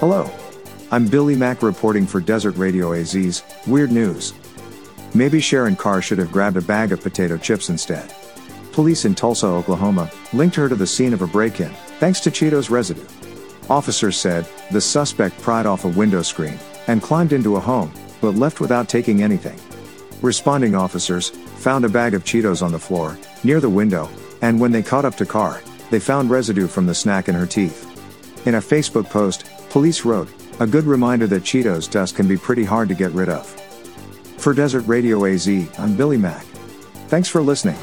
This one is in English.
Hello. I'm Billy Mack reporting for Desert Radio AZ's Weird News. Maybe Sharon Carr should have grabbed a bag of potato chips instead. Police in Tulsa, Oklahoma, linked her to the scene of a break-in, thanks to Cheetos residue. Officers said the suspect pried off a window screen and climbed into a home, but left without taking anything. Responding officers found a bag of Cheetos on the floor, near the window, and when they caught up to Carr, they found residue from the snack in her teeth. In a Facebook post, police wrote, "A good reminder that Cheetos dust can be pretty hard to get rid of." For Desert Radio AZ, I'm Billy Mack. Thanks for listening.